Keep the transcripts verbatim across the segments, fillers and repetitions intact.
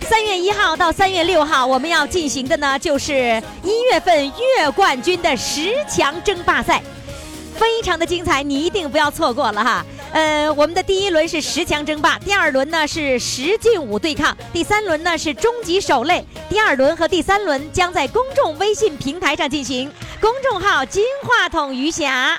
三月一号到三月六号，我们要进行的呢就是一月份月冠军的十强争霸赛，非常的精彩，你一定不要错过了哈。呃，我们的第一轮是十强争霸，第二轮呢是十进五对抗，第三轮呢是终极守擂。第二轮和第三轮将在公众微信平台上进行，公众号金话筒余霞。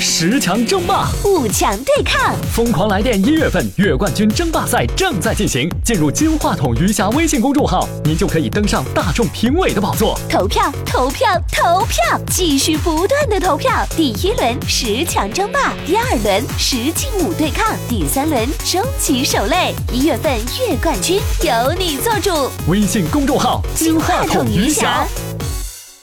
十强争霸，五强对抗，疯狂来电一月份月冠军争霸赛正在进行。进入金话筒余霞微信公众号，您就可以登上大众评委的宝座。投票，投票，投票，继续不断的投票。第一轮十强争霸，第二轮十进五对抗，第三轮终极守擂。一月份月冠军由你做主。微信公众号金话筒余霞。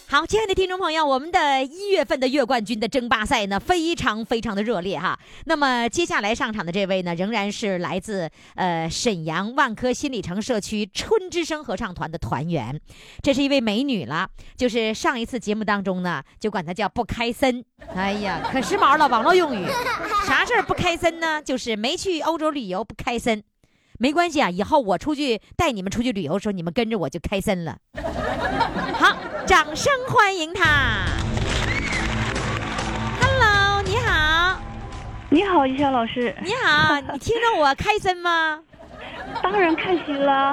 好，亲爱的听众朋友，我们的一月份的月冠军的争霸赛呢，非常非常的热烈哈。那么接下来上场的这位呢，仍然是来自呃沈阳万科新里程社区春之声合唱团的团员，这是一位美女了，就是上一次节目当中呢，就管她叫不开森。哎呀，可时髦了，网络用语，啥事儿不开森呢？就是没去欧洲旅游不开森，没关系啊，以后我出去带你们出去旅游的时候，你们跟着我就开森了。好。掌声欢迎他。Hello， 你好。你好，一笑老师。你好，你听着我开心吗？当然开心了。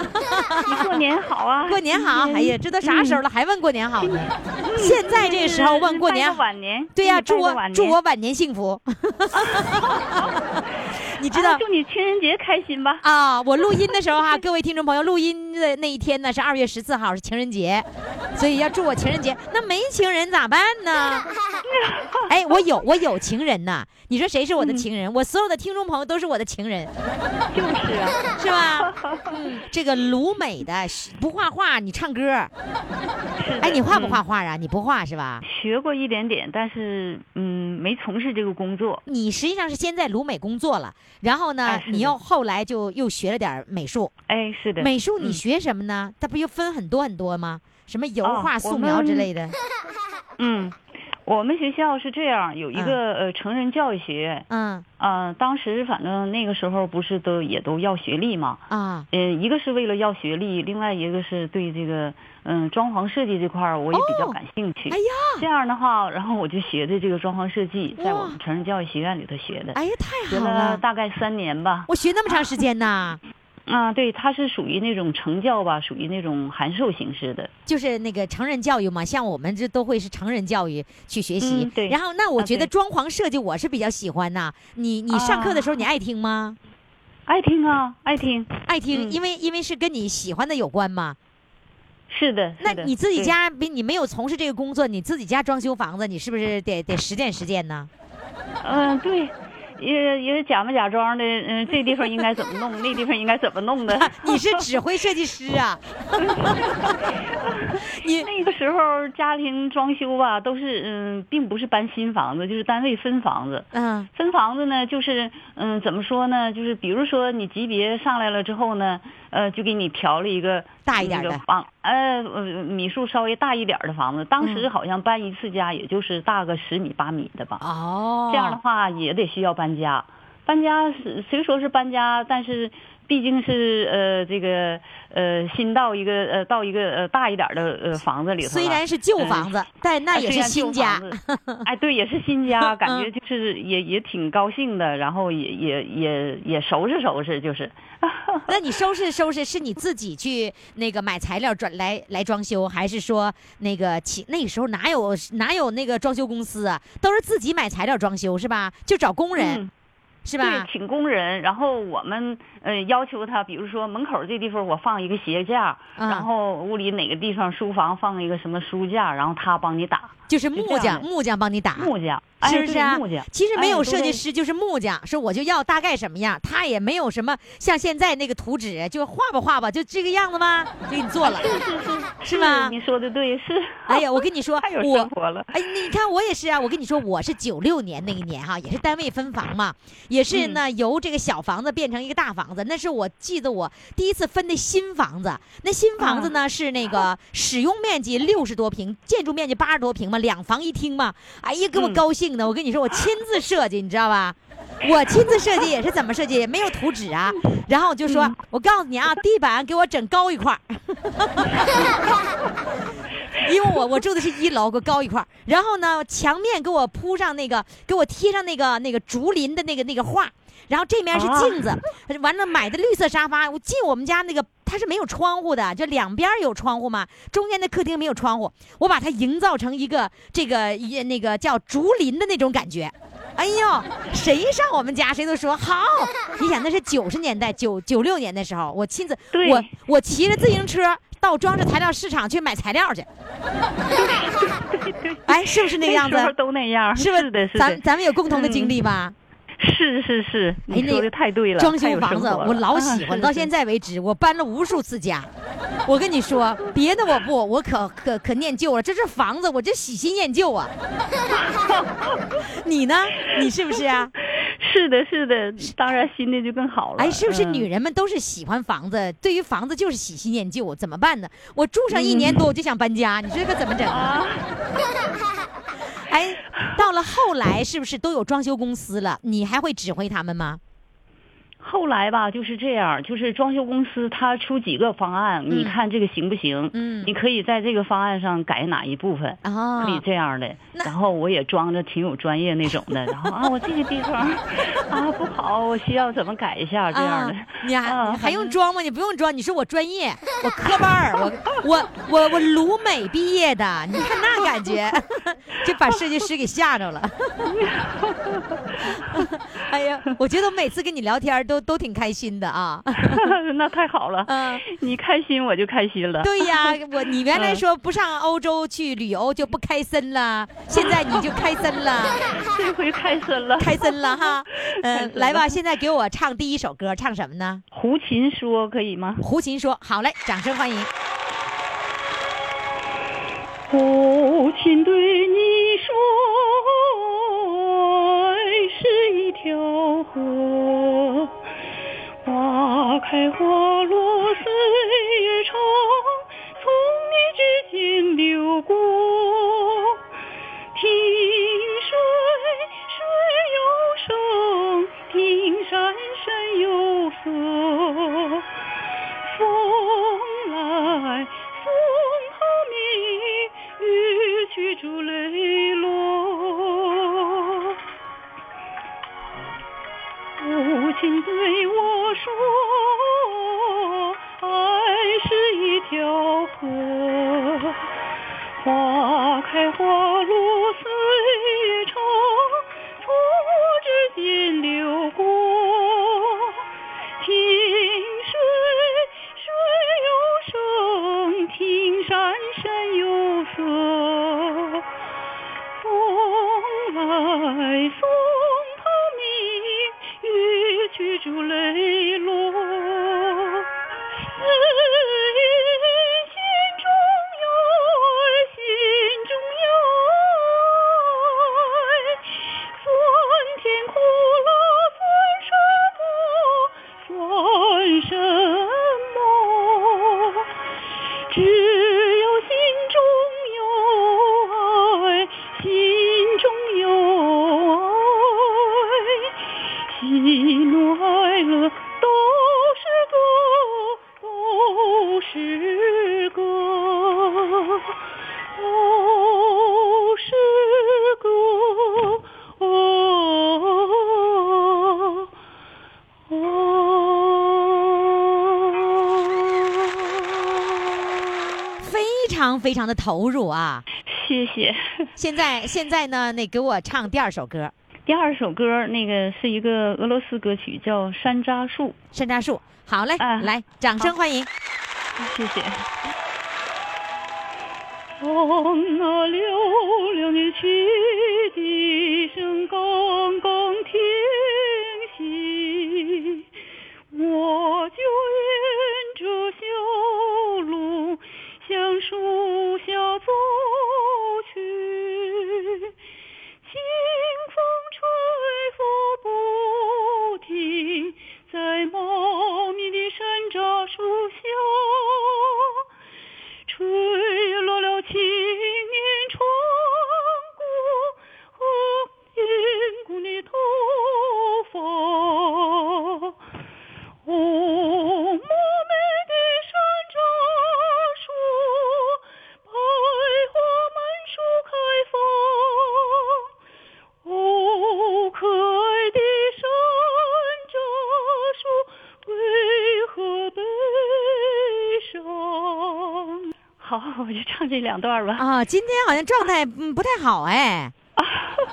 你过年好啊！过年好！哎呀，这都啥时候了，嗯、还问过年好呢？嗯、现在这时候问过年好，晚年。对呀、啊，祝我祝我晚年幸福。你知道、啊、祝你情人节开心吧！啊，我录音的时候哈、啊，各位听众朋友，录音的那一天呢是二月十四号，是情人节，所以要祝我情人节。那没情人咋办呢？哎，我有我有情人呐！你说谁是我的情人？嗯、我所有的听众朋友都是我的情人，就是啊，是吧？嗯，这个鲁美的不画画，你唱歌。哎，你画不画画啊？嗯、你不画是吧？学过一点点，但是嗯，没从事这个工作。你实际上是先在鲁美工作了。然后呢、哎、你又后来就又学了点美术。哎，是的。美术你学什么呢？它、嗯、不又分很多很多吗？什么油画、哦、素描之类的。嗯，我们学校是这样，有一个、嗯、呃成人教育学院。嗯嗯、呃、当时反正那个时候不是都也都要学历嘛。啊、嗯、呃一个是为了要学历，另外一个是对这个嗯、呃、装潢设计这块我也比较感兴趣。哦、哎呀，这样的话，然后我就学的这个装潢设计，在我们成人教育学院里头学的。哎呀，太好了！学了大概三年吧。我学那么长时间呢。啊啊，对，它是属于那种成教吧，属于那种函授形式的，就是那个成人教育嘛，像我们这都会是成人教育去学习。嗯、对。然后，那我觉得装潢设计我是比较喜欢呐、啊。你你上课的时候你爱听吗？爱听啊，爱听，爱听，嗯、因为因为是跟你喜欢的有关嘛。是的。是的。那你自己家，你没有从事这个工作，你自己家装修房子，你是不是得得实践实践呢？嗯，对。也也假模假装的，嗯、呃，这地方应该怎么弄，那地方应该怎么弄的。你是指挥设计师啊？你那个时候家庭装修吧，都是嗯、呃，并不是搬新房子，就是单位分房子。嗯，分房子呢，就是嗯、呃，怎么说呢？就是比如说你级别上来了之后呢，呃，就给你调了一个大一点的房，呃，米数稍微大一点的房子。当时好像搬一次家，也就是大个十米八米的吧。哦，这样的话也得需要搬。搬家，搬家虽说是搬家，但是毕竟是呃这个呃新到一个呃到一个呃大一点的呃房子里头，虽然是旧房子，呃、但那也是新家。哎，对，也是新家，感觉就是也、嗯、也挺高兴的，然后也也也也收拾收拾，就是。那你收拾收拾是你自己去那个买材料转来来装修，还是说那个起那时候哪有哪有那个装修公司啊？都是自己买材料装修是吧？就找工人。嗯，是吧？对，请工人，然后我们呃要求他，比如说门口这地方我放一个鞋架，嗯、然后屋里哪个地方书房放一个什么书架，然后他帮你打。就是木匠，木匠帮你打，木匠是不是啊？木匠其实没有设计师，就是木匠说我就要大概什么样，他也没有什么像现在那个图纸，就画吧画吧，就这个样子吗？给你做了，是吧？你说的对，是。哎呀，我跟你说，太有生活了。哎，你看我也是啊，我跟你说，我是九六年那一年哈，也是单位分房嘛，也是呢由这个小房子变成一个大房子，那是我记得我第一次分的新房子。那新房子呢是那个使用面积六十多平，建筑面积八十多平嘛，两房一厅嘛。哎呀，给我高兴。我跟你说，我亲自设计，你知道吧？我亲自设计也是怎么设计，也没有图纸啊。然后我就说，嗯、我告诉你啊，地板给我整高一块儿，因为我我住的是一楼，给我高一块儿。然后呢，墙面给我铺上那个，给我贴上那个那个竹林的那个那个画。然后这面是镜子，完了买的绿色沙发。我进我们家那个，它是没有窗户的，就两边有窗户嘛，中间的客厅没有窗户。我把它营造成一个这个一那个叫竹林的那种感觉。哎呦，谁上我们家谁都说好。你想那是九十年代九九六年的时候，我亲自我我骑着自行车到装饰材料市场去买材料去。哎，是不是那个样子？都那样，是不是？是咱咱们有共同的经历吧？嗯，是是是，你说的太对了。哎那个、装修房子我老喜欢，啊、到现在为止我搬了无数次家。我跟你说，别的我不，我可可可念旧了。这是房子，我这喜新厌旧啊。你呢？你是不是啊？是的，是的，当然新的就更好了。哎，是不是女人们都是喜欢房子？嗯、对于房子就是喜新厌旧，怎么办呢？我住上一年多我就想搬家，嗯、你说这个怎么整啊？哎，到了后来是不是都有装修公司了？你还会指挥他们吗？后来吧，就是这样，就是装修公司他出几个方案，嗯、你看这个行不行？嗯，你可以在这个方案上改哪一部分？哦，可以这样的。然后我也装着挺有专业那种的，然后啊，我这个地方啊不好，我需要怎么改一下这样的。啊、你还、啊、还用装吗？你不用装，你说我专业，我科班我我我我鲁美毕业的，你看那感觉，就把设计师给吓着了。哎呀，我觉得我每次跟你聊天都都挺开心的啊。那太好了，嗯，你开心我就开心了。对呀，我你原来说不上欧洲去旅游就不开森了，现在你就开森了。这回开森了，开森了哈。嗯，来吧，现在给我唱第一首歌，唱什么呢？胡琴说可以吗？胡琴说，好嘞，掌声欢迎。胡琴对你说，爱是一条河，花开花落岁月长，从你指尖流过。听水水有声，听山山有色，风来风好鸣，雨去竹泪落。母亲对我说，爱是一条河，花开花落岁月长，从我指尖流过。听水水有声，听山山有色，风来风好鸣，雨去竹泪落。非常的投入啊，谢谢。现在现在呢，那给我唱第二首歌。第二首歌那个是一个俄罗斯歌曲，叫《山楂树》。山楂树，好嘞，啊、来，掌声欢迎，谢谢。从那嘹亮的汽笛声刚刚停息，我就沿着小路向树下走去。清风吹拂不停，在茂密的山楂树下吹落了青年船姑和银姑的头发。哦，好，我就唱这两段吧。啊、哦，今天好像状态嗯不太好哎，啊、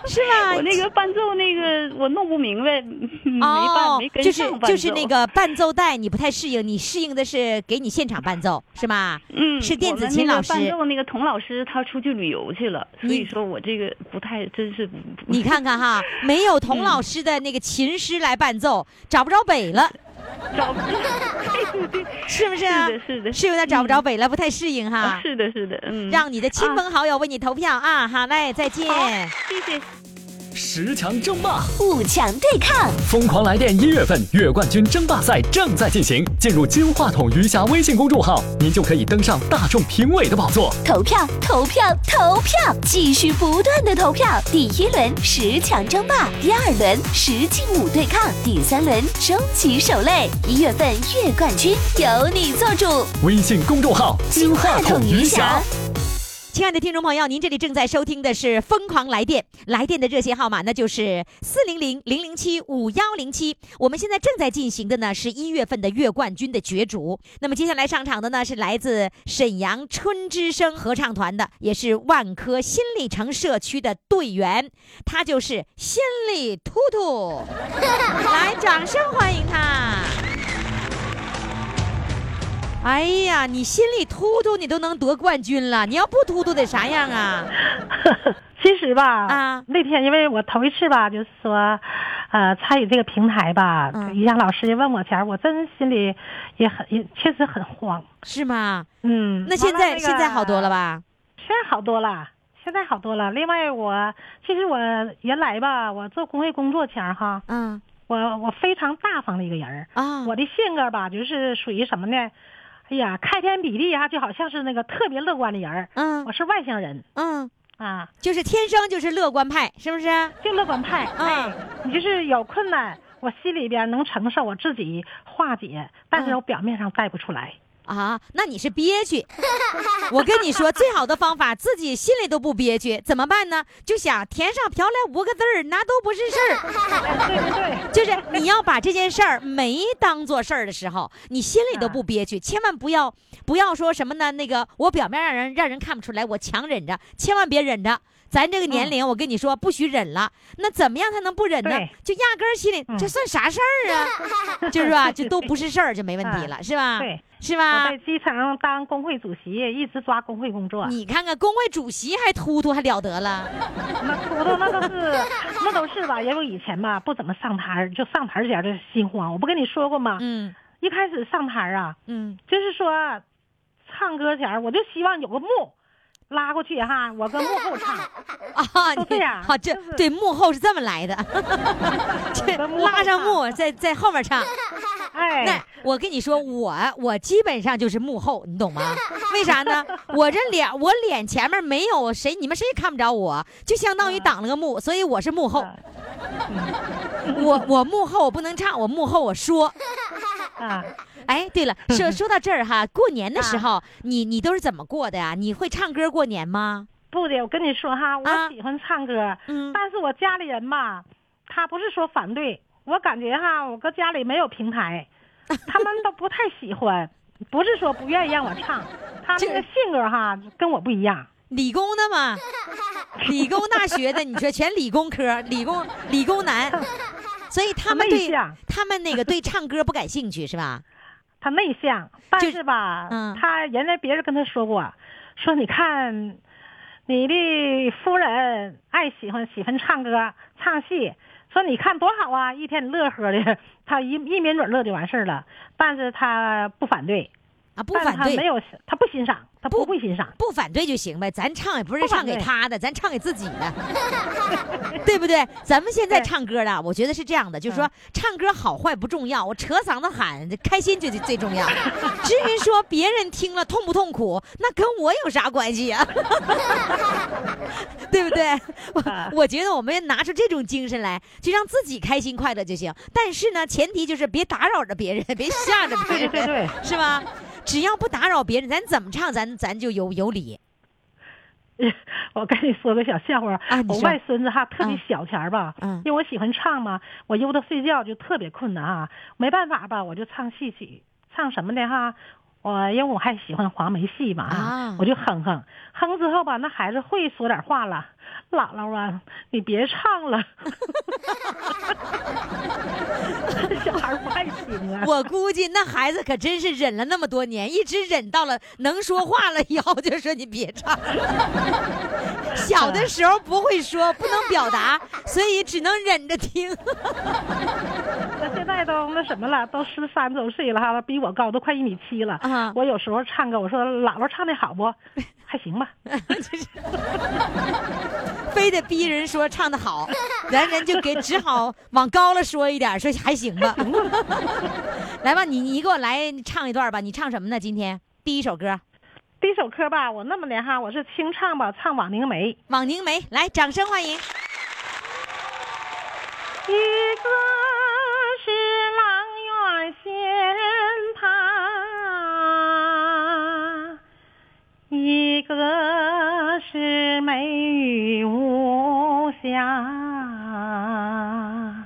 是吧？我那个伴奏那个我弄不明白，哦、没伴没跟上伴奏。就是就是那个伴奏带你不太适应，你适应的是给你现场伴奏是吧？嗯，是电子琴老师。我们那个伴奏那个童老师他出去旅游去了，所以说我这个不太真是不。你看看哈，没有童老师的那个琴师来伴奏，嗯、找不着北了。找不着是不是啊？是的，是的，是有点找不着北了，嗯、不太适应哈。是的，是的，嗯。让你的亲朋好友为你投票啊！好嘞，再见，谢谢。十强争霸，五强对抗，疯狂来电！一月份月冠军争霸赛正在进行，进入金话筒余霞微信公众号，您就可以登上大众评委的宝座。投票，投票，投票！继续不断的投票。第一轮十强争霸，第二轮十进五对抗，第三轮终极守擂。一月份月冠军由你做主。微信公众号金话筒余霞。亲爱的听众朋友，您这里正在收听的是《疯狂来电》，来电的热线号码呢就是四零零零零七五幺零七。我们现在正在进行的呢是一月份的月冠军的角逐。那么接下来上场的呢是来自沈阳春之声合唱团的，也是万科新力城社区的队员，他就是新力突突。来，掌声欢迎他！哎呀，你心里突突，你都能得冠军了，你要不突突得啥样啊？其实吧，啊，那天因为我头一次吧，就是说，呃，参与这个平台吧，余霞、嗯、老师问我前，我真心里也很，也确实很慌。是吗？嗯。那现在、那个、现在好多了吧？现在好多了，现在好多了。另外我，我其实我原来吧，我做公益工作前哈，嗯，我我非常大方的一个人啊，我的性格吧，就是属于什么呢？哎呀，开天辟地啊，就好像是那个特别乐观的人。嗯，我是外星人。嗯啊，就是天生就是乐观派，是不是？就乐观派。嗯、哎，你就是有困难，我心里边能承受，我自己化解，但是我表面上带不出来。嗯、啊，那你是憋屈。我跟你说，最好的方法，自己心里都不憋屈，怎么办呢？就想填上瓢来五个字儿，那都不是事儿。哎、对对对。就是你要把这件事儿没当做事儿的时候，你心里都不憋屈，千万不要不要说什么呢？那个我表面让人让人看不出来，我强忍着，千万别忍着。咱这个年龄，嗯、我跟你说，不许忍了。那怎么样才能不忍呢？就压根儿心里，嗯、这算啥事儿啊？就是吧，就都不是事儿，就没问题了，啊、是吧？对，是吧？我在基层当工会主席，一直抓工会工作。你看看，工会主席还突突还了得了？那突突那都是那都是吧？也有以前吧，不怎么上台，就上台前的心慌。我不跟你说过吗？嗯，一开始上台啊，嗯，就是说唱歌前，我就希望有个幕。拉过去哈，我跟幕后唱啊，都这样。好，这对幕后是这么来的，拉上幕在在后面唱。哎，那我跟你说，我我基本上就是幕后，你懂吗？为啥呢？我这脸我脸前面没有谁，你们谁也看不着我，就相当于挡了个幕，所以我是幕后。我我幕后我不能唱，我幕后我说。啊，哎，对了，说说到这儿哈，过年的时候，啊、你你都是怎么过的呀？你会唱歌过年吗？不的，我跟你说哈，我喜欢唱歌，啊嗯、但是我家里人吧，他不是说反对，我感觉哈，我搁家里没有平台，他们都不太喜欢，不是说不愿意让我唱，他那个性格哈跟我不一样。理工的嘛，理工大学的，你说全理工科，理工理工男。所以他们对他们那个对唱歌不感兴趣是吧？他内向，但是吧，嗯、他原来别人跟他说过，说你看你的夫人爱喜欢喜欢唱歌唱戏，说你看多好啊，一天乐呵的，他一一抿嘴乐就完事了。但是他不反对啊，不反对，他没有，他不欣赏，他不会欣赏，不反对就行呗。咱唱也不是唱给他的，咱唱给自己的，对不对？咱们现在唱歌的，我觉得是这样的，就是说唱歌好坏不重要，我扯嗓子喊开心最最重要。至于说别人听了痛不痛苦，那跟我有啥关系啊？对不对？我我觉得我们拿出这种精神来，就让自己开心快乐就行。但是呢，前提就是别打扰着别人，别吓着别人，对对对，是吧？只要不打扰别人，咱怎么唱，咱咱就有有理。我跟你说个小笑话，啊、我外孙子哈特别小前吧，嗯、因为我喜欢唱嘛，我悠着睡觉就特别困难啊，没办法吧，我就唱戏曲，唱什么的哈。我因为我还喜欢黄梅戏嘛，啊、我就哼哼哼之后吧，那孩子会说点话了，姥姥啊，你别唱了。小孩不爱听啊。我估计那孩子可真是忍了那么多年，一直忍到了能说话了以后，就说你别唱了。小的时候不会说，不能表达，所以只能忍着听。那现在都那什么了，都十三周岁了哈，比我高，都快一米七了。Uh-huh. 我有时候唱歌，我说姥姥唱的好不？还行吧。非得逼人说唱的好，咱人就给只好往高了说一点，说还行吧。来吧，你你给我来唱一段吧。你唱什么呢？今天第一首歌。第一首歌吧，我那么的哈，我是清唱吧，唱《枉凝眉》。枉凝眉，来，掌声欢迎。一个是阆苑仙葩，一个是美玉无瑕。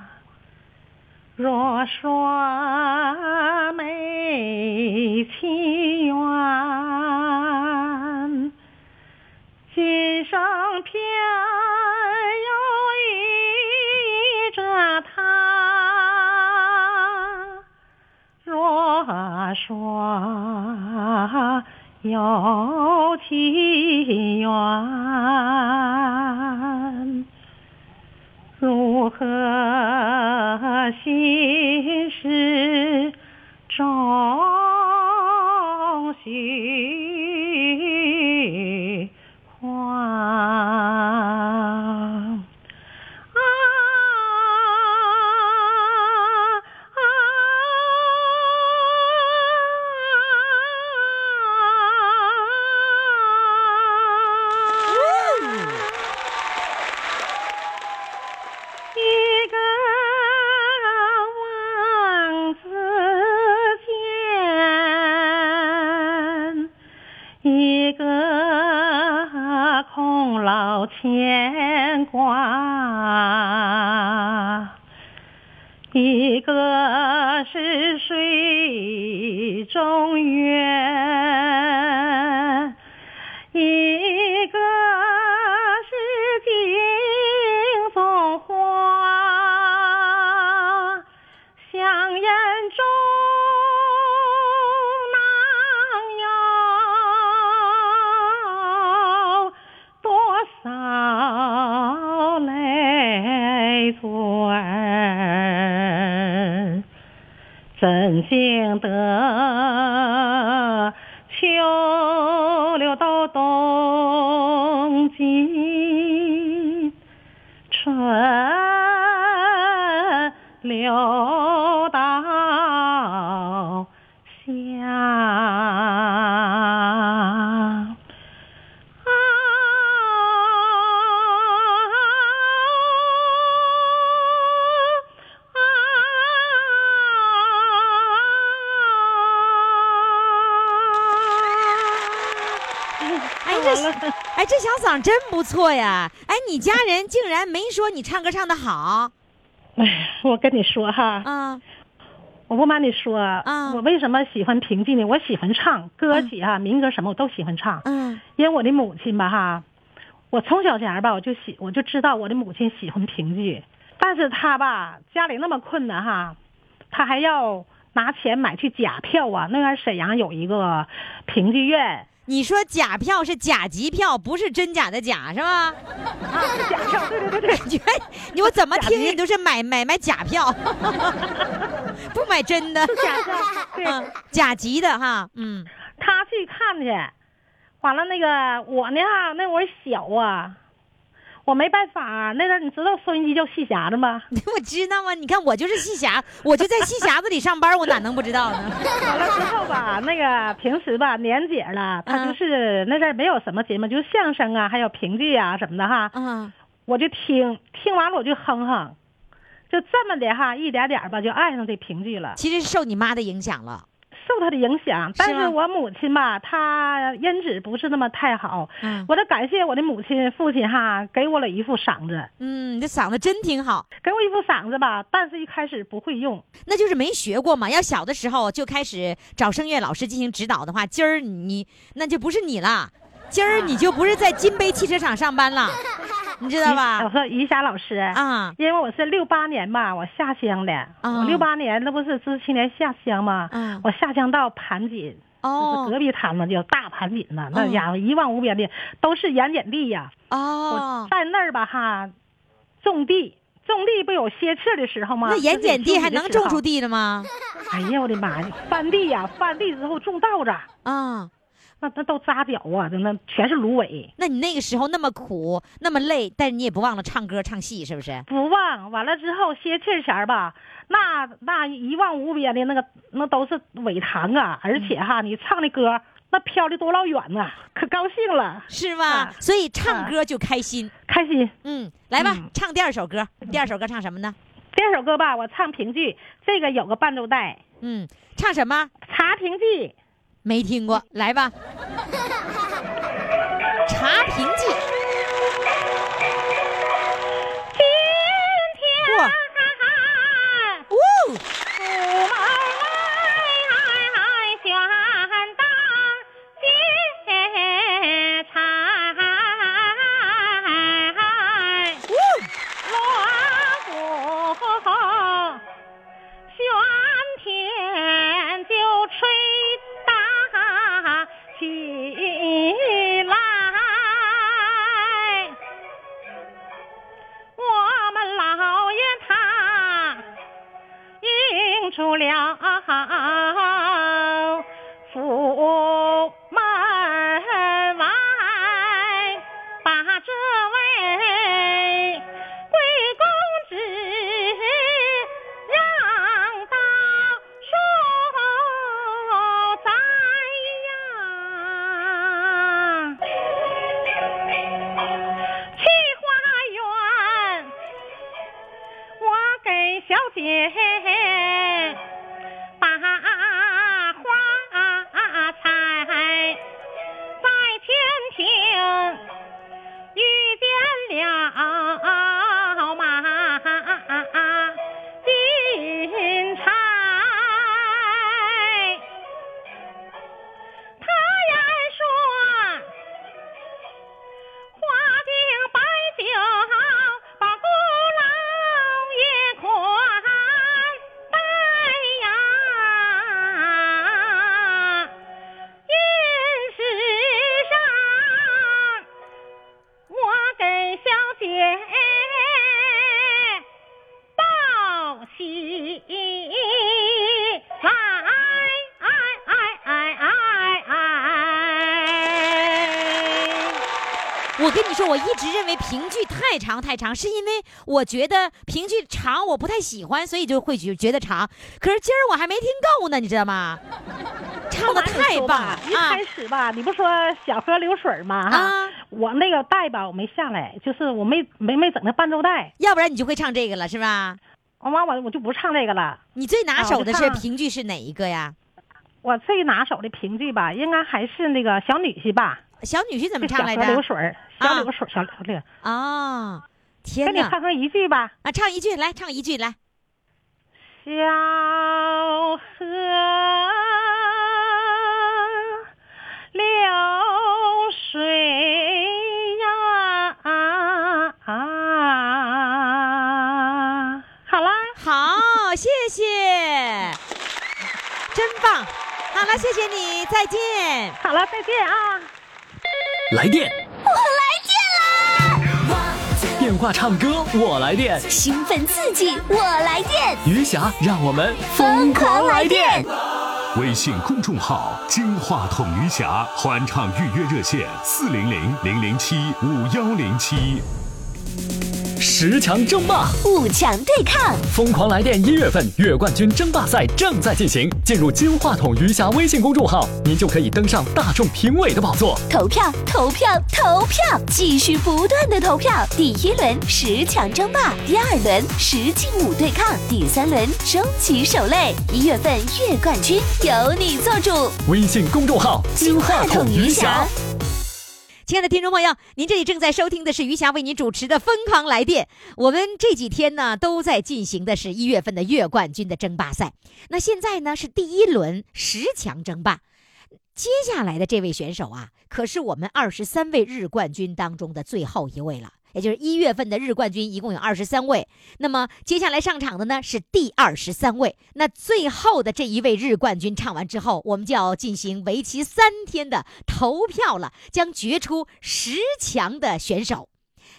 若说美其缘，今生偏又遇着他。若说有其缘，如何心事终须宽。牵挂，一个是水中月，一个是镜中花。相认终能有多少怎经得秋柳到冬季，春柳到夏。哎，这小嗓真不错呀！哎，你家人竟然没说你唱歌唱得好。哎，我跟你说哈，嗯，我不瞒你说，嗯，我为什么喜欢评剧呢？我喜欢唱歌曲哈，嗯、民歌什么我都喜欢唱。嗯，因为我的母亲吧哈，我从小前吧我就喜我就知道我的母亲喜欢评剧，但是她吧家里那么困难哈，她还要拿钱买去假票啊。那边沈阳有一个评剧院。你说假票是甲级票，不是真假的假，是吧？啊，假票，对对对对。你我怎么听你都是买买买假票，不买真的。假票，对，嗯、甲级的哈，嗯。他去看去，完了那个我呢，那会儿小啊。我没办法、啊，那阵你知道收音机叫戏匣子吗？我知道啊，你看我就是戏匣，我就在戏匣子里上班，我哪能不知道呢？完了之后吧，那个平时吧，年姐了，她就是、嗯、那阵没有什么节目，就是相声啊，还有评剧啊什么的哈。嗯，我就听听完了，我就哼哼，就这么的哈，一点点吧，就爱上这评剧了。其实是受你妈的影响了。受他的影响，但是我母亲吧，她音质不是那么太好。嗯，我得感谢我的母亲、父亲哈，给我了一副嗓子。嗯，你这嗓子真挺好。给我一副嗓子吧，但是一开始不会用，那就是没学过嘛。要小的时候就开始找声乐老师进行指导的话，今儿你那就不是你了，今儿你就不是在金杯汽车厂上班了，你知道吧？我说余霞老师啊，因为我是六八年嘛，我下乡的。啊，我六八年那不是知识青年下乡嘛？啊，我下乡到盘锦，哦，就是隔壁摊子叫大盘锦呐，那家伙一望无边的都是盐碱地呀。哦，我在那儿吧哈，种地，种地不有歇气的时候吗？那盐碱地还能种出地的吗？哎呀，我的妈呀！翻地呀、啊，翻地之后种稻子啊。那那都扎脚啊，那全是芦苇。那你那个时候那么苦，那么累，但是你也不忘了唱歌唱戏，是不是？不忘。完了之后歇气前吧，那那一望无边的那个，那都是苇塘啊，而且哈，嗯、你唱的歌那飘的多老远呢、啊，可高兴了，是吧？啊、所以唱歌就开心，啊、开心。嗯，来吧，嗯、唱第二首歌。第二首歌唱什么呢？第二首歌吧，我唱评剧，这个有个伴奏带。嗯，唱什么？茶评剧。没听过，来吧，《茶评记》。今天哦，五毛来选当芥菜，锣鼓喧天就吹。起来，我们老爷他引出了府门外，把这位贵公子让到书斋。小姐把花采，在天庭遇见了马金钗，他言说花锭白酒。我跟你说，我一直认为评剧太长太长，是因为我觉得评剧长我不太喜欢，所以就会觉得长。可是今儿我还没听够呢，你知道吗？唱的太棒了！一开始吧，啊、你不说小河流水吗？啊，我那个带吧，我没下来，就是我没没没整那伴奏带，要不然你就会唱这个了，是吧？我妈，我我就不唱这个了。你最拿手的是评剧是哪一个呀？我最拿手的评剧吧，应该还是那个小女婿吧。小女婿怎么唱来着？小流水，小流水，小流水。哦，天哪！给你唱上一句吧。啊，唱一句来，唱一句来。小河流水呀、啊啊！好了，好，谢谢，真棒。好了，谢谢你，再见。好了，再见啊。来电，我来电啦！电话唱歌，我来电。兴奋刺激，我来电。余霞，让我们疯狂来电。微信公众号金话筒余霞欢唱预约热线四零零零零七五幺零七。十强争霸，五强对抗，疯狂来电！一月份月冠军争霸赛正在进行，进入金话筒余霞微信公众号，您就可以登上大众评委的宝座。投票，投票，投票！继续不断的投票。第一轮十强争霸，第二轮十进五对抗，第三轮终极守擂。一月份月冠军由你做主。微信公众号金话筒余霞。亲爱的听众朋友，您这里正在收听的是余霞为您主持的《疯狂来电》。我们这几天呢都在进行的是一月份的月冠军的争霸赛。那现在呢是第一轮十强争霸，接下来的这位选手啊，可是我们二十三位日冠军当中的最后一位了，也就是一月份的日冠军一共有二十三位。那么接下来上场的呢是第二十三位。那最后的这一位日冠军唱完之后，我们就要进行为期三天的投票了，将决出十强的选手。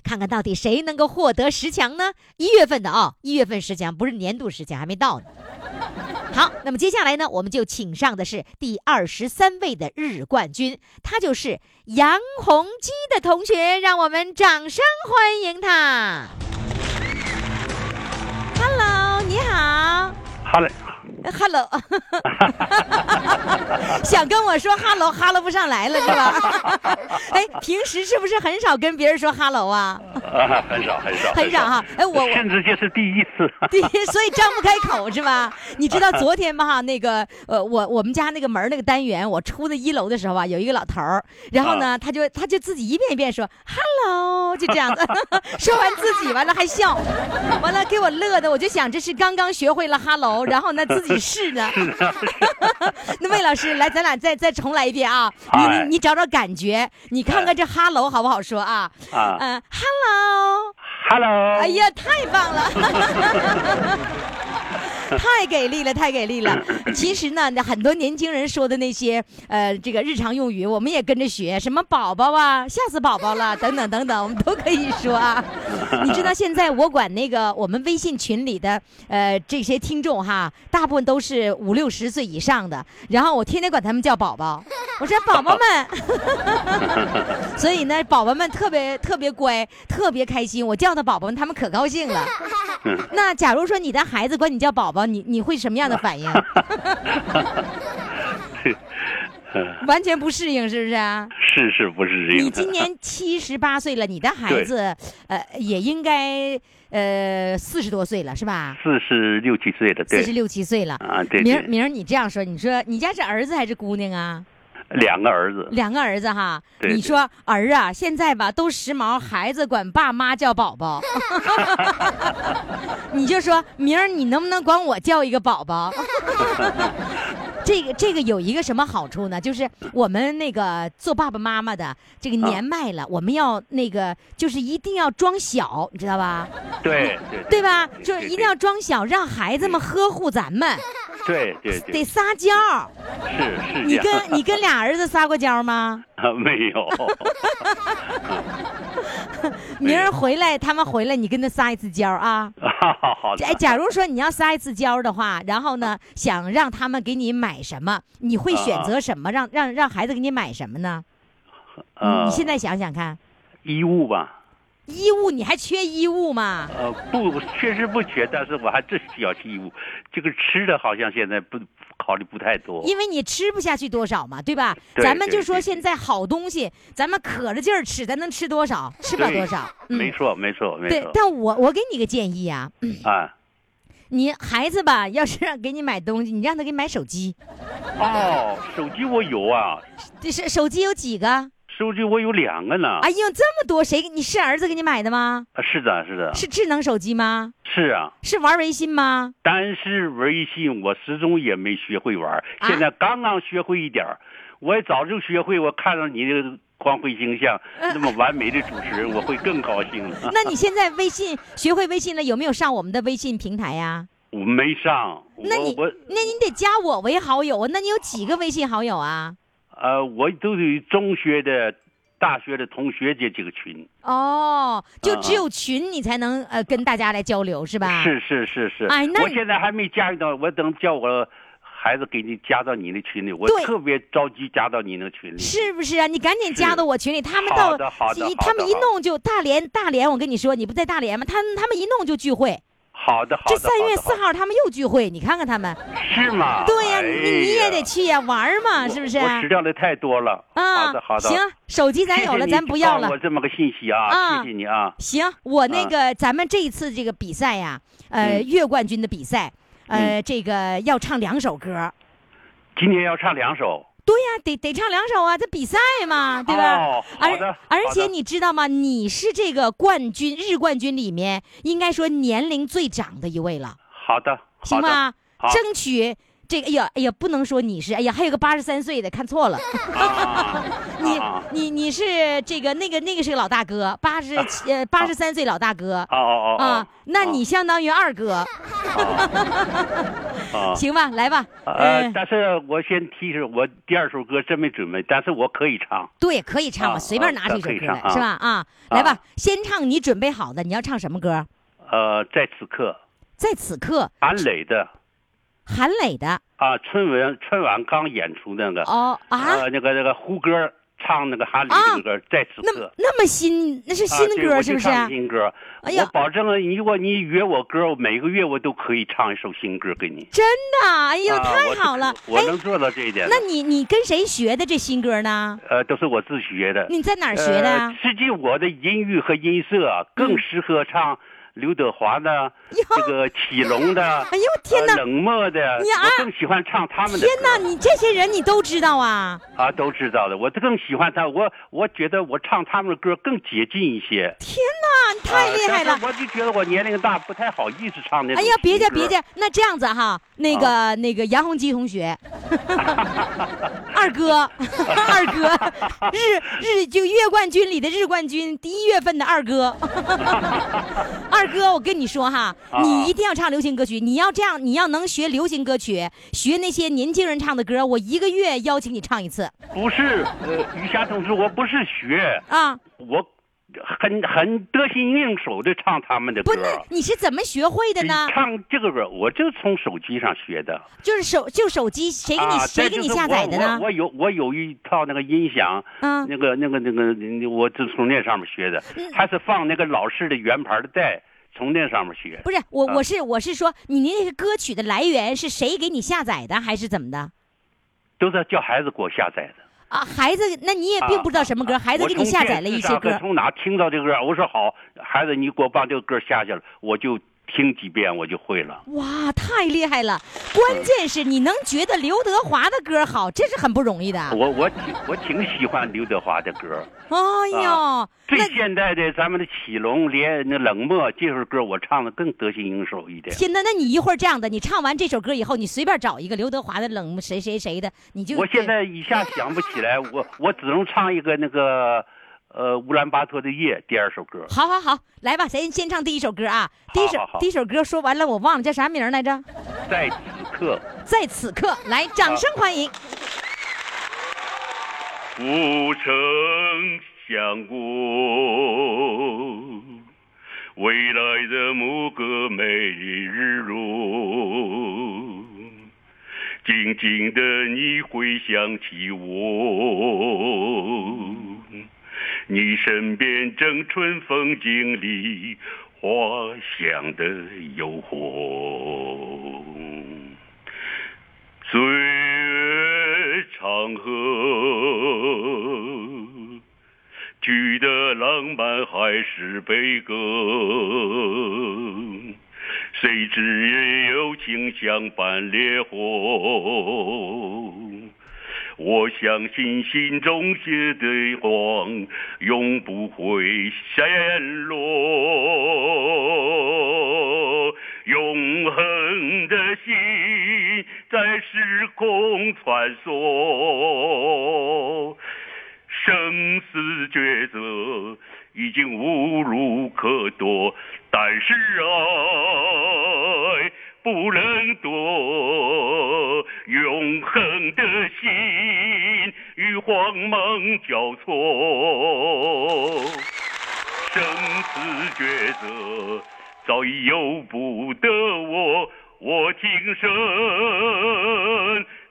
看看到底谁能够获得十强呢？一月份的啊、哦，一月份十强不是年度十强，还没到呢。好，那么接下来呢，我们就请上的是第二十三位的日冠军，他就是杨洪基的同学，让我们掌声欢迎他。Hello， 你好。Hello。Hello。想跟我说 Hello， Hello 不上来了是吧？哎，平时是不是很少跟别人说 Hello 啊？啊，很少很少很少哈！哎，我甚至就是第一次，对，所以张不开口是吧？你知道昨天吧哈，那个呃，我我们家那个门那个单元，我出的一楼的时候啊，有一个老头儿，然后呢，啊、他就他就自己一遍一遍说 hello， 就这样子，说完自己完了还笑，完了给我乐的，我就想这是刚刚学会了 hello， 然后呢自己试呢。那魏老师，来，咱俩再再重来一遍啊！你你你找找感觉，你看看这 hello 好不好说啊？啊，嗯 ，hello。Hello， 哎呀，太棒了，太给力了，太给力了。其实呢，很多年轻人说的那些呃，这个日常用语，我们也跟着学，什么宝宝啊，吓死宝宝了，等等等等，我们都可以说啊。你知道现在我管那个我们微信群里的呃这些听众哈，大部分都是五六十岁以上的，然后我天天管他们叫宝宝。我说宝宝们，所以呢，宝宝们特别特别乖，特别开心。我叫的宝宝们，他们可高兴了。那假如说你的孩子管你叫宝宝，你你会什么样的反应？完全不适应，是不是啊？是是不适应。你今年七十八岁了，你的孩子呃也应该呃四十多岁了，是吧？四十六七岁了，对。四十六七岁了啊，对。明明，你这样说，你说你家是儿子还是姑娘啊？两个儿子，两个儿子哈。对对，你说儿啊，现在吧都时髦，孩子管爸妈叫宝宝。你就说明儿，你能不能管我叫一个宝宝？这个这个有一个什么好处呢？就是我们那个做爸爸妈妈的，这个年迈了，啊、我们要那个就是一定要装小，你知道吧？对对对吧？就是一定要装小，让孩子们呵护咱们。对对对，得撒娇。是是，你跟你跟俩儿子撒过娇吗？啊，没有。明儿回来，他们回来，你跟他撒一次娇啊。好的。哎，假如说你要撒一次娇的话，然后呢，想让他们给你买什么，你会选择什么？啊、让让让孩子给你买什么呢？啊、嗯，你现在想想看。衣物吧。衣物，你还缺衣物吗？呃，不，确实不缺，但是我还真需要衣物。这个吃的好像现在不考虑不太多，因为你吃不下去多少嘛，对吧？对，咱们就说现在好东西，咱们渴着劲儿吃，咱能吃多少？吃不了多少。嗯、没错，没错，没错。对，但我我给你个建议啊，嗯、啊，你孩子吧，要是让给你买东西，你让他给你买手机。哦，手机我有啊。这是手机有几个？手机我有两个呢。哎呦，这么多，谁给你？是儿子给你买的吗？啊，是的，是的。是智能手机吗？是啊。是玩微信吗？但是微信我始终也没学会玩，啊、现在刚刚学会一点，我也早就学会。我看到你这个光辉形象，呃、那么完美的主持人，我会更高兴了。那你现在微信学会微信了，有没有上我们的微信平台呀？我没上。那你我那你得加我为好友啊？那你有几个微信好友啊？呃，我都是中学的、大学的同学这几个群。哦，就只有群你才能、嗯、呃跟大家来交流是吧？是是是是。哎，那我现在还没加入到，我等叫我孩子给你加到你的群里，我特别着急加到你那群里。是不是啊？你赶紧加到我群里，他们到他们一弄就大连大连，我跟你说，你不在大连吗？他他们一弄就聚会。好的，好的。这三月四号他们又聚会，你看看他们。是吗？对呀、啊哎，你也得去呀、啊，玩嘛，是不是、啊？我吃掉的太多了。啊，好的，好的。行，手机咱有了，谢谢咱不要了。我这么个信息啊，啊谢谢你啊。行，我那个、啊、咱们这一次这个比赛呀、啊，呃、嗯，月冠军的比赛，呃、嗯，这个要唱两首歌。今天要唱两首。对呀、啊，得得唱两首啊，这比赛嘛，对吧？哦，好的。而且你知道吗？你是这个冠军日冠军里面，应该说年龄最长的一位了。好的，行吗？争取这个，哎呀，哎呀，不能说你是，哎呀，还有个八十三岁的，看错了。啊、你、啊、你你是这个那个那个是个老大哥，八十呃八十三岁老大哥。哦哦哦。啊，那你相当于二哥。啊、行吧，来吧。呃、嗯，但是我先提示，我第二首歌真没准备，但是我可以唱。对，可以唱，啊、我随便拿出一首歌来、啊，是吧？啊，啊来吧、啊，先唱你准备好的，你要唱什么歌？呃，在此刻。在此刻。韩磊的。韩磊的。啊，春晚春晚刚演出那个。哦啊。呃，那个那个胡歌唱那个韩磊的歌，啊、在此刻。那那么新，那是新歌、啊、是不是？新歌。哎呀，我保证了，如果你约我歌，我每个月我都可以唱一首新歌给你。真的？哎呦，啊、太好了我！我能做到这一点、哎。那你你跟谁学的这新歌呢？呃，都是我自学的。你在哪儿学的、啊？实际我的音域和音色、啊、更适合唱、嗯。刘德华的这个启龙的，哎呦天哪、呃，冷漠的，你、啊、我更喜欢唱他们的歌。天哪，你这些人你都知道啊？啊，都知道的，我更喜欢他，我我觉得我唱他们的歌更接近一些。天哪，你太厉害了！啊、我就觉得我年龄大，不太好意思唱那种。哎呀，别介别介，那这样子哈，那个、啊、那个杨洪基同学，二哥，二哥，日日就月冠军里的日冠军，第一月份的二哥，二。二哥，我跟你说哈、啊，你一定要唱流行歌曲。你要这样，你要能学流行歌曲，学那些年轻人唱的歌，我一个月邀请你唱一次。不是，呃，余霞同志，我不是学啊，我很很得心应手的唱他们的歌。不是，你是怎么学会的呢？唱这个歌，我就从手机上学的。就是手，就手机，谁给你、啊、谁给你下载的呢？我, 我, 我有我有一套那个音响，啊、那个那个那个，我就从那上面学的，嗯、还是放那个老式的圆盘的带。从那上面学，不是我，我是我是说，你那个歌曲的来源是谁给你下载的，还是怎么的？都是叫孩子给我下载的啊，孩子，那你也并不知道什么歌，啊、孩子给你下载了一些歌。从哪听到这个歌？我说好，孩子，你给我把这个歌下下来，我就听几遍，我就会了。哇，太厉害了！关键是你能觉得刘德华的歌好，这是很不容易的。我我挺我挺喜欢刘德华的歌。哎呦、啊，最现代的咱们的启龙，连那冷漠这首歌，我唱的更得心应手一点。现在，那你一会儿这样的，你唱完这首歌以后，你随便找一个刘德华的冷漠谁谁谁的，你就。我现在一下想不起来，我我只能唱一个那个。呃，乌兰巴托的夜第二首歌。好好好，来吧，咱先唱第一首歌啊。第一首好好好第一首歌说完了，我忘了叫啥名来着。在此刻。在此刻，来，掌声欢迎。无声响过，未来的牧歌每日落，静静的你会想起我。你身边正春风经历花香的诱惑，岁月长河去的浪漫还是悲歌，谁知也有情相伴烈火，我相信心中写的光永不会陷落，永恒的心在时空穿梭，生死抉择已经无路可躲，但是爱不能躲，永恒的心与荒梦交错，生死抉择早已由不得我，我今生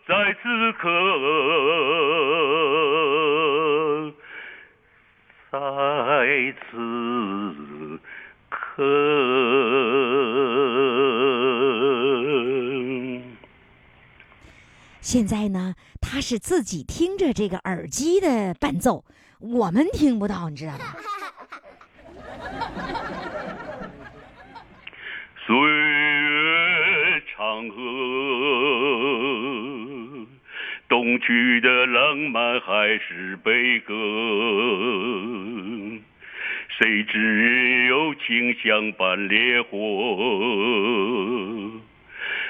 在此刻，在此刻。现在呢，他是自己听着这个耳机的伴奏，我们听不到，你知道吗？岁月长河，东去的浪漫还是悲歌，谁知有情相伴烈火，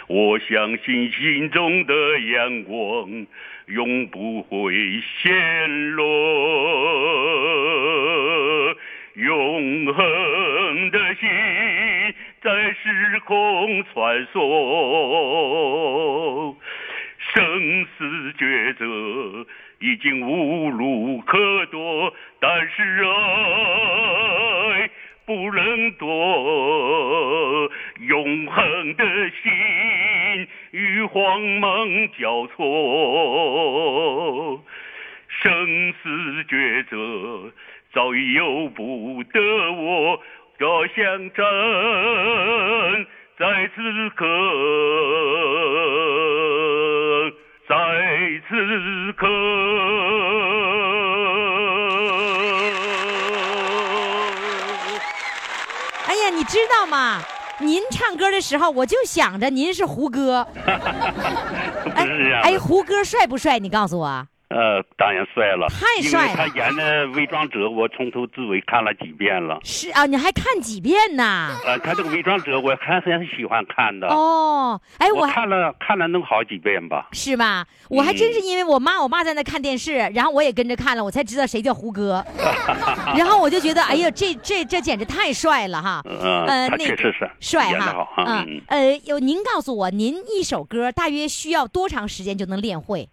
我相信心中的阳光永不会陷落，永恒的心在时空穿梭，生死抉择已经无路可躲，但是爱不能躲，永恒的心与荒梦交错，生死抉择早已由不得我，我想站在此刻，在此刻。哎呀，你知道吗？您唱歌的时候，我就想着您是胡歌。不是啊。哎，哎，胡歌帅不帅？你告诉我。呃，当然帅了，太帅了！他演的《伪装者》，我从头至尾看了几遍了。是啊，你还看几遍呢？呃，他这个《伪装者》，我还是很喜欢看的。哦，哎，我看了看了能好几遍吧？是吧？我还真是因为我妈，我妈在那看电视，然后我也跟着看了，我才知道谁叫胡歌。然后我就觉得，哎呀，这这这简直太帅了哈！嗯，他确实是帅哈。嗯，呃，有您告诉我，您一首歌大约需要多长时间就能练会？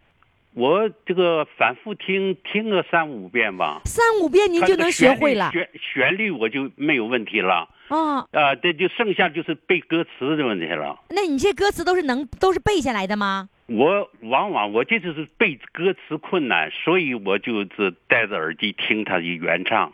我这个反复听听个三五遍吧，三五遍您就能学会了。旋旋律我就没有问题了。哦，啊，这就剩下就是背歌词的问题了。那你这歌词都是能都是背下来的吗？我往往我这就是背歌词困难，所以我就是戴着耳机听它的原唱。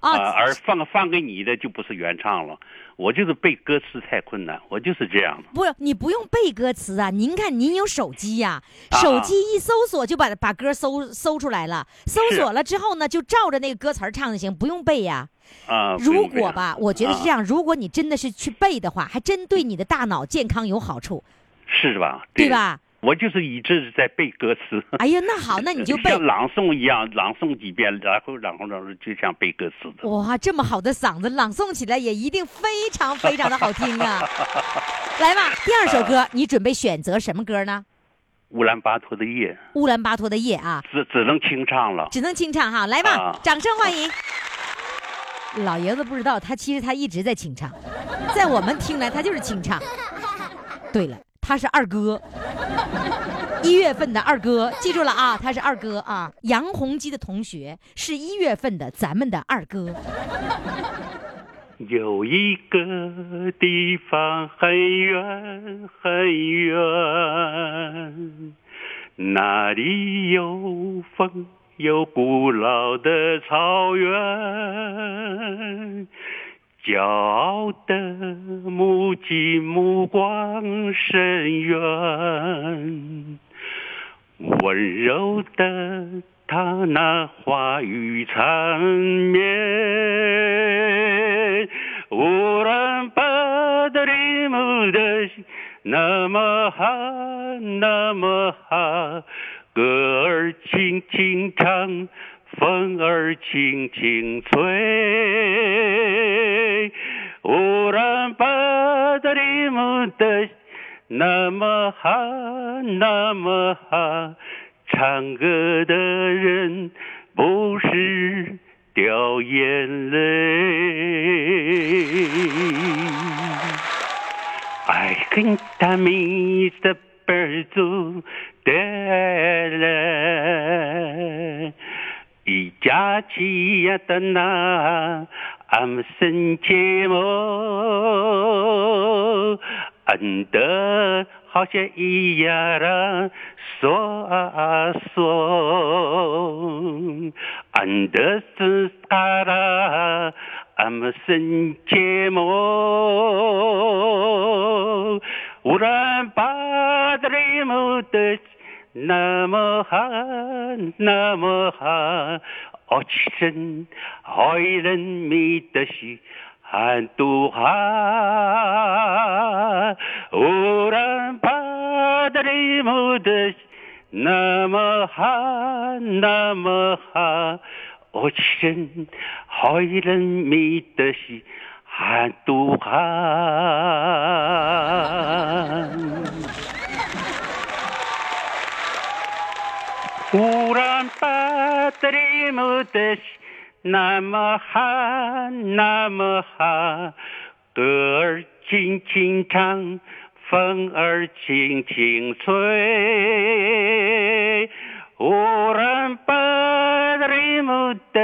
啊、呃，而放放给你的就不是原唱了，我就是背歌词太困难，我就是这样的。不，你不用背歌词啊！您看，您有手机呀、啊，手机一搜索就把把歌搜搜出来了，搜索了之后呢，就照着那个歌词唱就行，不用背呀、啊。啊，如果吧，我觉得是这样、啊，如果你真的是去背的话，还真对你的大脑健康有好处。是吧？对, 对吧？我就是一直在背歌词。哎呀，那好，那你就背像朗诵一样，朗诵几遍，然后然后然后就像背歌词的。哇，这么好的嗓子，朗诵起来也一定非常非常的好听啊！来吧，第二首歌、啊，你准备选择什么歌呢？乌兰巴托的夜。乌兰巴托的夜啊，只只能清唱了。只能清唱哈，来吧，啊、掌声欢迎。老爷子不知道，他其实他一直在清唱，在我们听来他就是清唱。对了。他是二哥，一月份的二哥，记住了啊，他是二哥啊。杨洪基的同学是一月份的咱们的二哥。有一个地方很远很远，那里有风，有古老的草原，骄傲的目击目光深远，温柔的他那话语缠绵，乌兰巴托里木的那么好那么好，歌儿轻轻唱，风儿轻轻吹，乌兰巴托里木的那么好那么好，唱歌的人不是掉眼泪。I contamine perdu dele I jaci atana am senchemo anda haja iyara so aso anda sukara am senchemo Uran Padre Mutis Namaha Namaha Ochsen Heulen Mitashi Hantuha Uran Padre Mutis Namaha Namaha Ochsen Heulen Mitashi寒毒寒忽然把这么的那么寒那么寒歌儿轻轻唱风儿轻轻吹忽然把这么的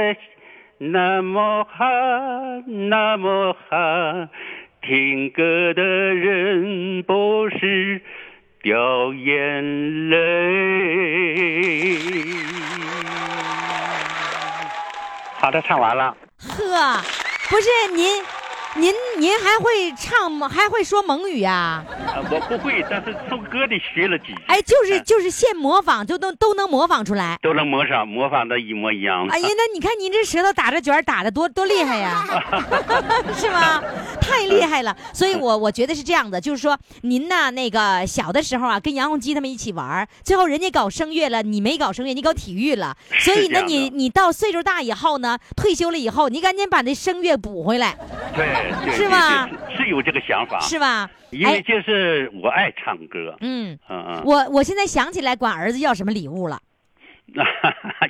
南无哈，南无哈，听歌的人不是掉眼泪。好的，唱完了。呵，不是您，您您还会唱，还会说蒙语啊？啊，我不会，但是从歌里学了几句。哎，就是就是现模仿，就能都能模仿出来，都能模仿，模仿的一模一样。哎呀，那你看您这舌头打着卷打的多多厉害呀，是吗？太厉害了。所以我我觉得是这样的，就是说您呢，那个小的时候啊，跟杨洪基他们一起玩，最后人家搞声乐了，你没搞声乐，你搞体育了。所以呢，你你到岁数大以后呢，退休了以后，你赶紧把那声乐补回来。对，对是吧？是有这个想法，是吧？因为就是。是我爱唱歌，嗯嗯嗯，我我现在想起来管儿子要什么礼物了，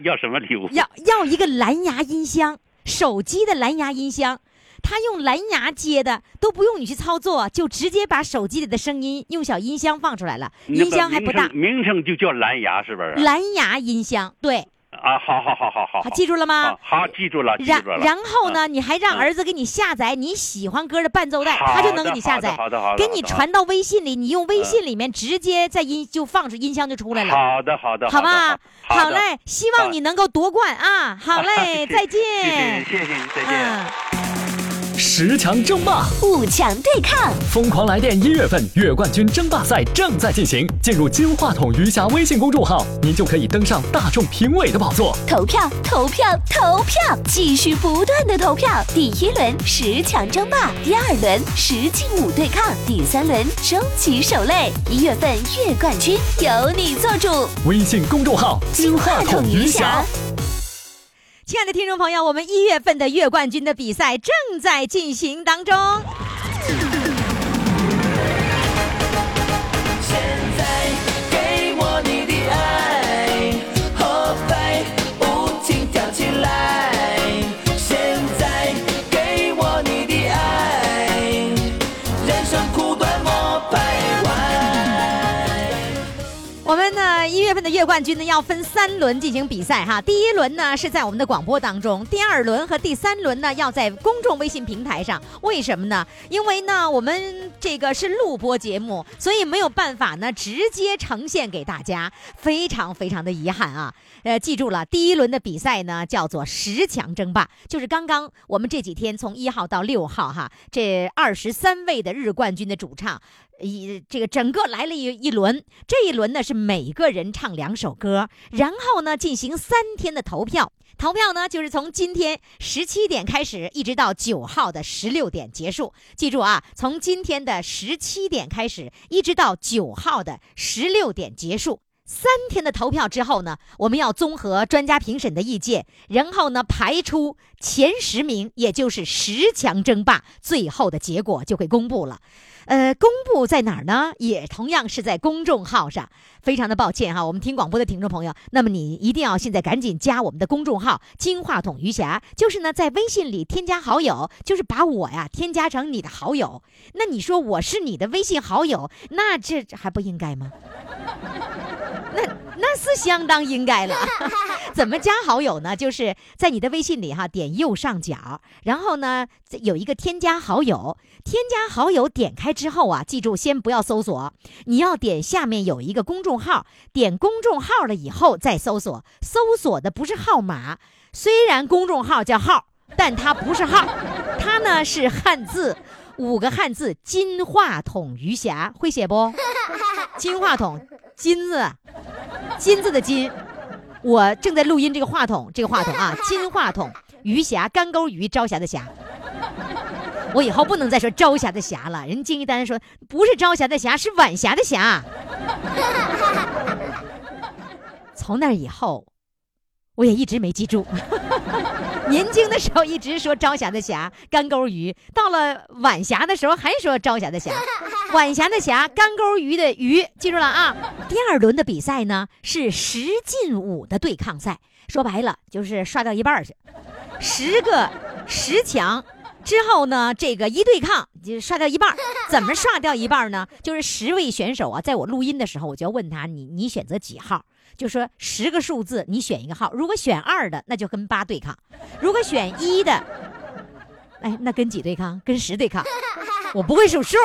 要什么礼物？要要一个蓝牙音箱，手机的蓝牙音箱，他用蓝牙接的，都不用你去操作，就直接把手机里的声音用小音箱放出来了，音箱还不大，名称就叫蓝牙，是不是？蓝牙音箱，对。啊，好好好好好，记住了吗？好，记住了，记住了。然后呢，你还让儿子给你下载你喜欢歌的伴奏带，他就能给你下载，好的好的，给你传到微信里，你用微信里面直接在音就放出音箱就出来了。好的好的，好吧，好嘞，希望你能够夺冠啊！好嘞，再见，谢谢谢谢，再见。十强争霸，五强对抗，疯狂来电！一月份月冠军争霸赛正在进行，进入金话筒余霞微信公众号，您就可以登上大众评委的宝座。投票，投票，投票！继续不断的投票。第一轮十强争霸，第二轮十进五对抗，第三轮终极守擂。一月份月冠军由你做主。微信公众号金话筒余霞。亲爱的听众朋友，我们一月份的月冠军的比赛正在进行当中。现在给我你的爱，后背不停跳起来。现在给我你的爱，人生苦短莫徘徊。我们呢，一月份的月冠军呢，要分三轮进行比赛哈，第一轮呢是在我们的广播当中，第二轮和第三轮呢要在公众微信平台上。为什么呢？因为呢我们这个是录播节目，所以没有办法呢直接呈现给大家，非常非常的遗憾啊。呃，记住了，第一轮的比赛呢叫做十强争霸，就是刚刚我们这几天从一号到六号哈，这二十三位的日冠军的主唱，一这个整个来了一一轮，这一轮呢是每个人唱两首歌，然后呢进行三天的投票。投票呢就是从今天十七点开始，一直到九号的十六点结束。记住啊，从今天的十七点开始，一直到九号的十六点结束。三天的投票之后呢，我们要综合专家评审的意见，然后呢排出前十名，也就是十强争霸，最后的结果就会公布了。呃，公布在哪儿呢？也同样是在公众号上。非常的抱歉哈，我们听广播的听众朋友，那么你一定要现在赶紧加我们的公众号“金话筒余霞”，就是呢在微信里添加好友，就是把我呀添加成你的好友。那你说我是你的微信好友，那这还不应该吗？那那是相当应该了。怎么加好友呢？就是在你的微信里哈，点右上角，然后呢有一个添加好友，添加好友点开之后啊，记住先不要搜索，你要点下面有一个公众号，点公众号了以后再搜索，搜索的不是号码，虽然公众号叫号，但它不是号，它呢是汉字，五个汉字金话筒余霞，会写不？金话筒，金字，金字的金。我正在录音这个话筒，这个话筒啊，金话筒余霞，干钩鱼朝霞的霞。我以后不能再说朝霞的霞了，人金一丹说不是朝霞的霞，是晚霞的霞。从那以后我也一直没记住。年轻的时候一直说朝霞的霞，干钩鱼，到了晚霞的时候还说朝霞的霞，晚霞的霞，干钩鱼的鱼，记住了啊。第二轮的比赛呢是十进五的对抗赛，说白了就是刷到一半去，十个十强之后呢，这个一对抗就刷掉一半。怎么刷掉一半呢？就是十位选手啊，在我录音的时候我就要问他，你你选择几号，就说十个数字你选一个号，如果选二的那就跟八对抗，如果选一的，哎，那跟几对抗？跟十对抗，我不会数数。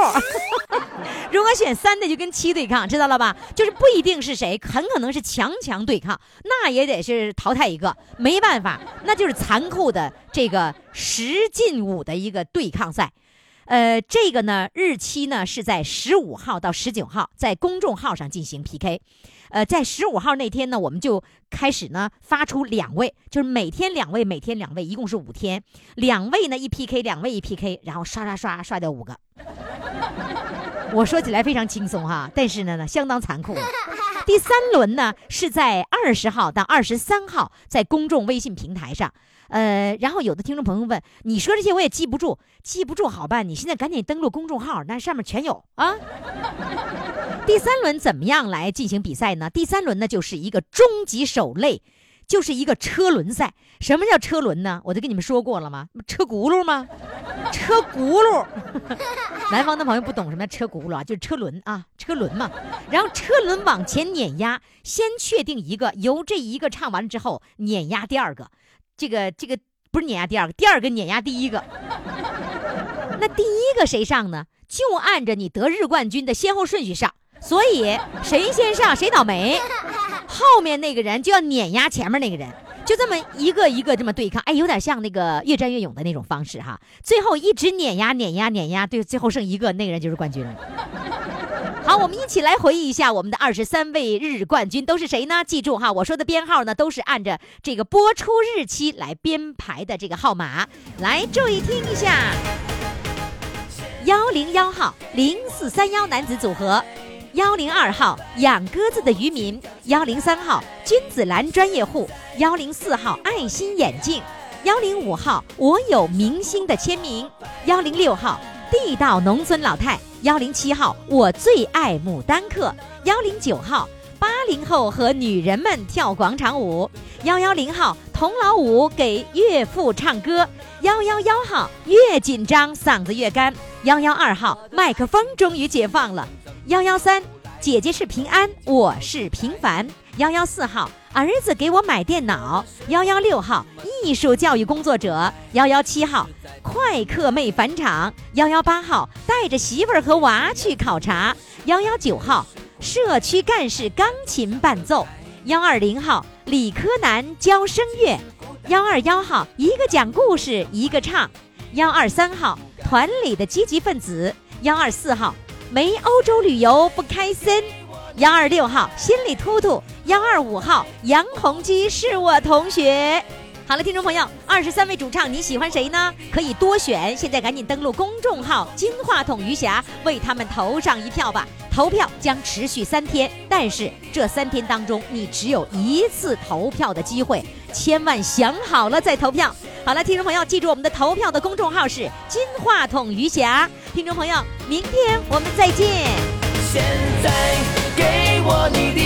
如果选三的就跟七对抗，知道了吧？就是不一定是谁，很可能是强强对抗，那也得是淘汰一个，没办法，那就是残酷的这个十进五的一个对抗赛。呃，这个呢日期呢是在十五号到十九号，在公众号上进行 P K。呃，在十五号那天呢，我们就开始呢发出两位，就是每天两位，每天两位，一共是五天，两位呢一 P K， 两位一 P K， 然后刷刷刷刷掉五个。我说起来非常轻松哈，但是呢相当残酷。第三轮呢是在二十号到二十三号，在公众微信平台上。呃，然后有的听众朋友问，你说这些我也记不住，记不住好办，你现在赶紧登录公众号，那上面全有啊。第三轮怎么样来进行比赛呢？第三轮呢就是一个终极手类，就是一个车轮赛。什么叫车轮呢？我就跟你们说过了吗？车轱辘吗？车轱辘，南方的朋友不懂什么车轱辘啊，就是车轮啊，车轮嘛。然后车轮往前碾压，先确定一个，由这一个唱完之后碾压第二个，这个这个不是碾压第二个，第二个碾压第一个。那第一个谁上呢？就按着你德日冠军的先后顺序上，所以谁先上谁倒霉。后面那个人就要碾压前面那个人，就这么一个一个这么对抗，哎，有点像那个越战越勇的那种方式哈。最后一直碾压碾压碾压，对，最后剩一个，那个人就是冠军了。好，我们一起来回忆一下我们的二十三位日冠军都是谁呢？记住哈，我说的编号呢都是按着这个播出日期来编排的这个号码，来注意听一下。幺零幺号零四三幺男子组合。幺零二号养鸽子的渔民，幺零三号君子兰专业户，幺零四号爱心眼镜，幺零五号我有明星的签名，幺零六号地道农村老太，幺零七号我最爱牡丹客，幺零九号八零后和女人们跳广场舞，幺幺零号童老五给岳父唱歌，幺幺幺号越紧张嗓子越干，幺幺二号麦克风终于解放了，幺幺三，姐姐是平安，我是平凡。幺幺四号，儿子给我买电脑。幺幺六号，艺术教育工作者。幺幺七号，快客妹返场。幺幺八号，带着媳妇儿和娃去考察。幺幺九号，社区干事钢琴伴奏。幺二零号，理科男教声乐。幺二幺号，一个讲故事，一个唱。幺二三号，团里的积极分子。幺二四号。没欧洲旅游不开心。幺二六号心里突突。幺二五号杨洪基是我同学。好了，听众朋友，二十三位主唱你喜欢谁呢？可以多选，现在赶紧登录公众号金话筒余霞，为他们投上一票吧。投票将持续三天，但是这三天当中你只有一次投票的机会，千万想好了再投票。好了，听众朋友，记住我们的投票的公众号是金话筒余霞。听众朋友，明天我们再见。现在给我你的